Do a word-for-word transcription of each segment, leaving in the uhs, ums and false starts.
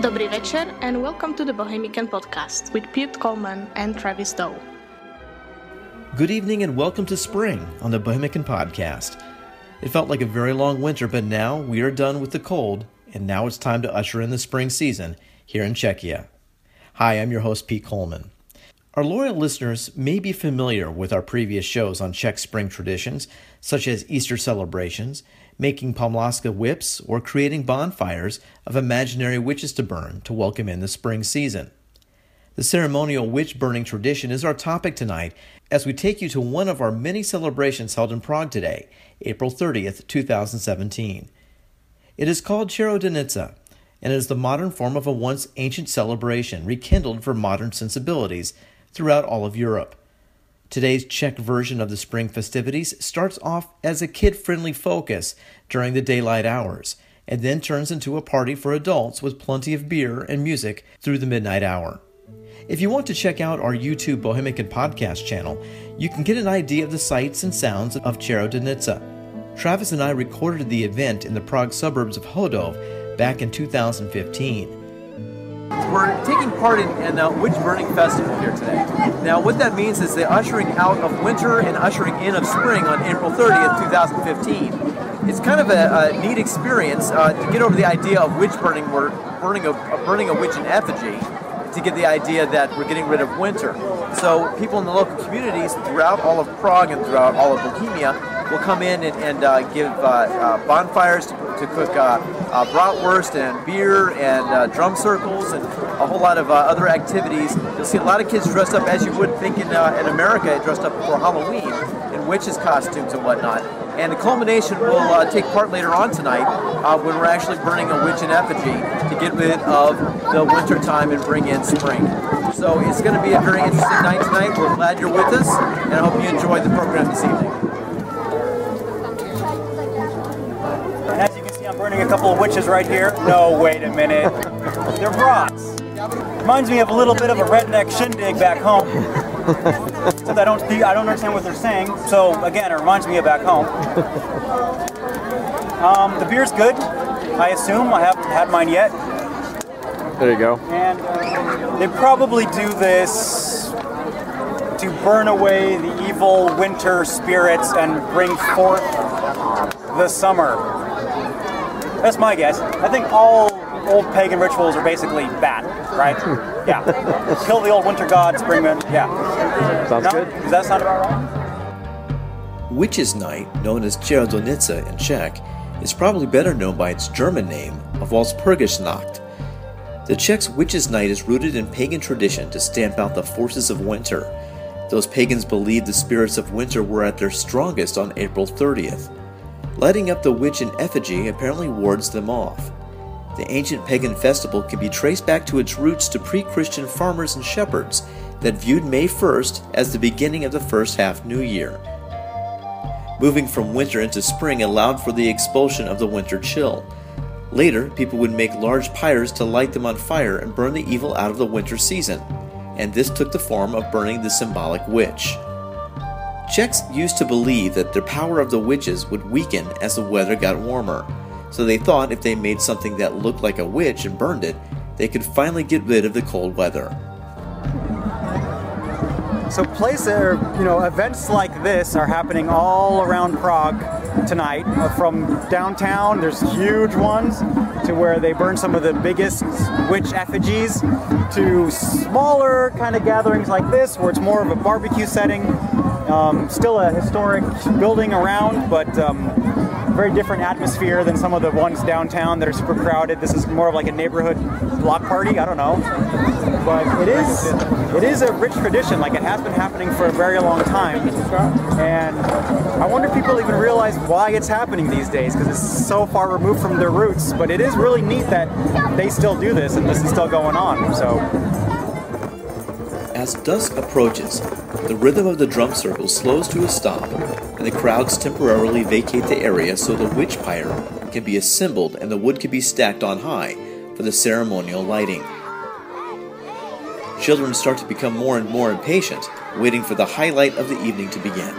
Dobry večer, and welcome to the Bohemian podcast with Pete Coleman and Travis Dow. Good evening and welcome to spring on the Bohemian podcast. It felt like a very long winter, but now we are done with the cold, and now it's time to usher in the spring season here in Czechia. Hi, I'm your host Pete Coleman. Our loyal listeners may be familiar with our previous shows on Czech spring traditions, such as Easter celebrations, making pomláska whips, or creating bonfires of imaginary witches to burn to welcome in the spring season. The ceremonial witch-burning tradition is our topic tonight as we take you to one of our many celebrations held in Prague today, April thirtieth, twenty seventeen. It is called Čarodejnice, and it is the modern form of a once ancient celebration rekindled for modern sensibilities throughout all of Europe. Today's Czech version of the spring festivities starts off as a kid-friendly focus during the daylight hours, and then turns into a party for adults with plenty of beer and music through the midnight hour. If you want to check out our YouTube Bohemian podcast channel, you can get an idea of the sights and sounds of Čarodejnice. Travis and I recorded the event in the Prague suburbs of Hodov back in two thousand fifteen. We're taking part in, in a witch burning festival here today. Now what that means is the ushering out of winter and ushering in of spring on April thirtieth, twenty fifteen. It's kind of a, a neat experience uh, to get over the idea of witch burning. We're burning a, burning a witch in effigy to get the idea that we're getting rid of winter. So people in the local communities throughout all of Prague and throughout all of Bohemia will come in and, and uh, give uh, uh, bonfires to, to cook uh, uh, bratwurst and beer and uh, drum circles and a whole lot of uh, other activities. You'll see a lot of kids dressed up as you would think in, uh, in America, dressed up for Halloween in witches' costumes and whatnot. And the culmination will uh, take part later on tonight uh, when we're actually burning a witch in effigy to get rid of the winter time and bring in spring. So it's going to be a very interesting night tonight. We're glad you're with us, and I hope you enjoyed the program this evening. Burning a couple of witches right here. No, wait a minute. They're brats. Reminds me of a little bit of a redneck shindig back home. Except I don't, I don't understand what they're saying. So again, it reminds me of back home. Um, the beer's good, I assume. I haven't had mine yet. There you go. And uh, they probably do this to burn away the evil winter spirits and bring forth the summer. That's my guess. I think all old pagan rituals are basically that, right? Yeah. Kill the old winter gods, bring them, yeah. Sounds no? good. Does that sound about right? Witches' Night, known as Čarodejnice in Czech, is probably better known by its German name of Walpurgisnacht. The Czech's Witches' Night is rooted in pagan tradition to stamp out the forces of winter. Those pagans believed the spirits of winter were at their strongest on April thirtieth. Lighting up the witch in effigy apparently wards them off. The ancient pagan festival can be traced back to its roots to pre-Christian farmers and shepherds that viewed May first as the beginning of the first half new year. Moving from winter into spring allowed for the expulsion of the winter chill. Later, people would make large pyres to light them on fire and burn the evil out of the winter season, and this took the form of burning the symbolic witch. Czechs used to believe that the power of the witches would weaken as the weather got warmer, so they thought if they made something that looked like a witch and burned it, they could finally get rid of the cold weather. So places, you know, events like this are happening all around Prague tonight. From downtown, there's huge ones, to where they burn some of the biggest witch effigies, to smaller kind of gatherings like this, where it's more of a barbecue setting. Um, still a historic building around, but um, very different atmosphere than some of the ones downtown that are super crowded. This is more of like a neighborhood block party, I don't know. But it is, it is a rich tradition, like it has been happening for a very long time. And I wonder if people even realize why it's happening these days, because it's so far removed from their roots. But it is really neat that they still do this and this is still going on, so. As dusk approaches, the rhythm of the drum circle slows to a stop, and the crowds temporarily vacate the area so the witch pyre can be assembled and the wood can be stacked on high for the ceremonial lighting. Children start to become more and more impatient, waiting for the highlight of the evening to begin.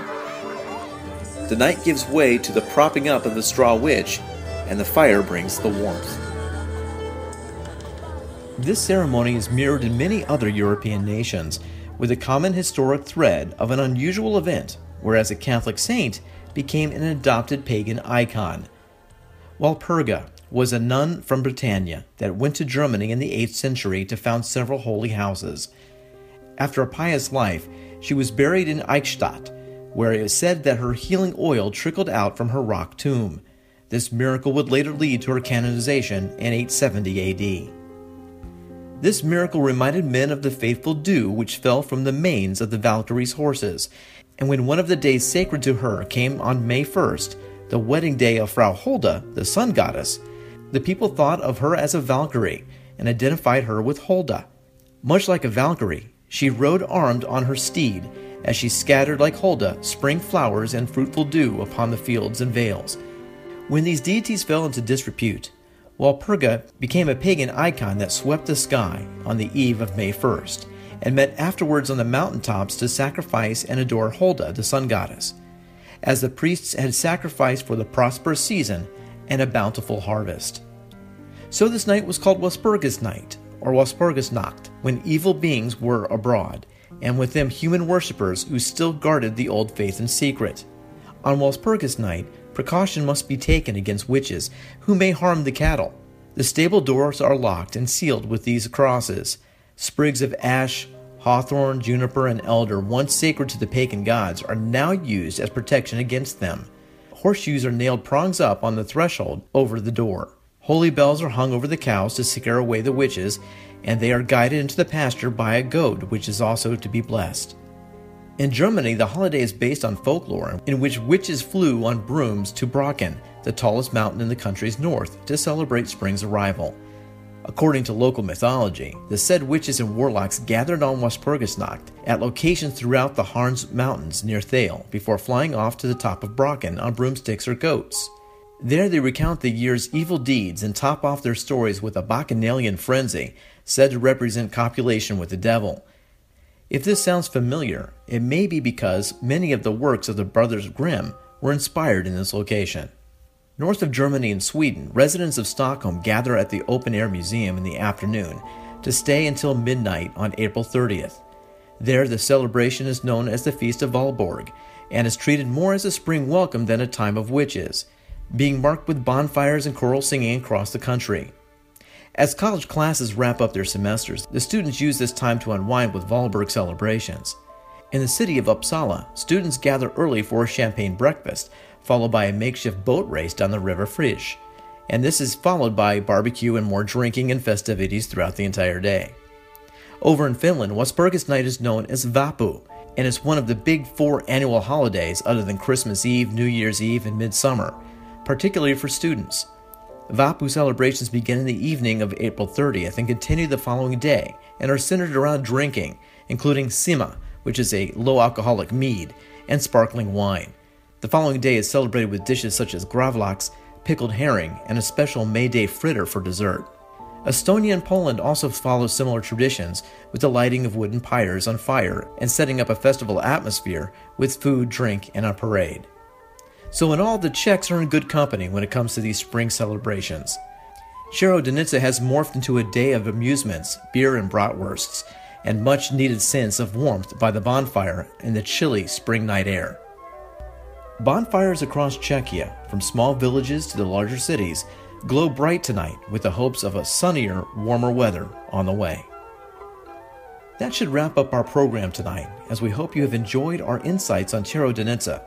The night gives way to the propping up of the straw witch, and the fire brings the warmth. This ceremony is mirrored in many other European nations, with a common historic thread of an unusual event, whereas a Catholic saint became an adopted pagan icon. Walpurga was a nun from Britannia that went to Germany in the eighth century to found several holy houses. After a pious life, she was buried in Eichstadt, where it is said that her healing oil trickled out from her rock tomb. This miracle would later lead to her canonization in eight seventy A D. This miracle reminded men of the fateful dew which fell from the manes of the Valkyrie's horses, and when one of the days sacred to her came on May first, the wedding day of Frau Hulda, the sun goddess, the people thought of her as a Valkyrie and identified her with Hulda. Much like a Valkyrie, she rode armed on her steed as she scattered like Hulda spring flowers and fruitful dew upon the fields and vales. When these deities fell into disrepute, Walpurga became a pagan icon that swept the sky on the eve of May first, and met afterwards on the mountaintops to sacrifice and adore Hulda, the sun goddess, as the priests had sacrificed for the prosperous season and a bountiful harvest. So this night was called Walpurgisnacht, or Walpurgisnacht, when evil beings were abroad, and with them human worshippers who still guarded the old faith in secret. On Walpurgisnacht, precaution must be taken against witches who may harm the cattle. The stable doors are locked and sealed with these crosses. Sprigs of ash, hawthorn, juniper, and elder, once sacred to the pagan gods, are now used as protection against them. Horseshoes are nailed prongs up on the threshold over the door. Holy bells are hung over the cows to scare away the witches, and they are guided into the pasture by a goad, which is also to be blessed. In Germany, the holiday is based on folklore in which witches flew on brooms to Brocken, the tallest mountain in the country's north, to celebrate spring's arrival. According to local mythology, the said witches and warlocks gathered on Walpurgisnacht at locations throughout the Harz Mountains near Thale before flying off to the top of Brocken on broomsticks or goats. There they recount the year's evil deeds and top off their stories with a bacchanalian frenzy said to represent copulation with the devil. If this sounds familiar, it may be because many of the works of the Brothers Grimm were inspired in this location. North of Germany and Sweden, residents of Stockholm gather at the Open Air Museum in the afternoon to stay until midnight on April thirtieth. There, the celebration is known as the Feast of Valborg and is treated more as a spring welcome than a time of witches, being marked with bonfires and choral singing across the country. As college classes wrap up their semesters, the students use this time to unwind with Valborg celebrations. In the city of Uppsala, students gather early for a champagne breakfast, followed by a makeshift boat race down the River Fyris, and this is followed by barbecue and more drinking and festivities throughout the entire day. Over in Finland, Walpurgisnacht is known as Vappu, and it's one of the big four annual holidays other than Christmas Eve, New Year's Eve, and Midsummer, particularly for students. Vappu celebrations begin in the evening of April thirtieth and continue the following day and are centered around drinking, including sima, which is a low-alcoholic mead, and sparkling wine. The following day is celebrated with dishes such as gravlaks, pickled herring, and a special May Day fritter for dessert. Estonia and Poland also follow similar traditions with the lighting of wooden pyres on fire and setting up a festival atmosphere with food, drink, and a parade. So in all, the Czechs are in good company when it comes to these spring celebrations. Čarodejnice has morphed into a day of amusements, beer and bratwursts, and much-needed sense of warmth by the bonfire in the chilly spring night air. Bonfires across Czechia, from small villages to the larger cities, glow bright tonight with the hopes of a sunnier, warmer weather on the way. That should wrap up our program tonight, as we hope you have enjoyed our insights on Čarodejnice.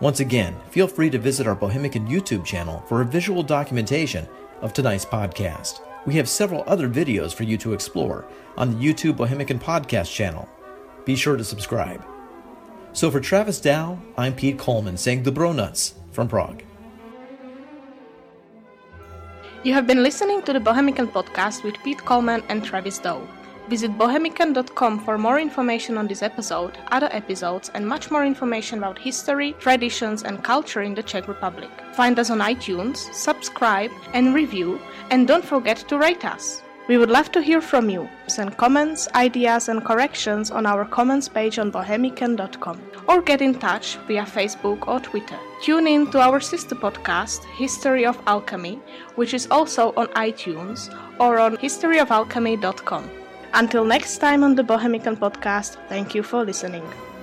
Once again, feel free to visit our Bohemian YouTube channel for a visual documentation of tonight's podcast. We have several other videos for you to explore on the YouTube Bohemian Podcast channel. Be sure to subscribe. So for Travis Dow, I'm Pete Coleman saying Dobronuts from Prague. You have been listening to the Bohemian Podcast with Pete Coleman and Travis Dow. Visit bohemian dot com for more information on this episode, other episodes, and much more information about history, traditions, and culture in the Czech Republic. Find us on iTunes, subscribe, and review, and don't forget to rate us. We would love to hear from you. Send comments, ideas, and corrections on our comments page on bohemian dot com, or get in touch via Facebook or Twitter. Tune in to our sister podcast, History of Alchemy, which is also on iTunes or on history of alchemy dot com. Until next time on the Bohemian Podcast, thank you for listening.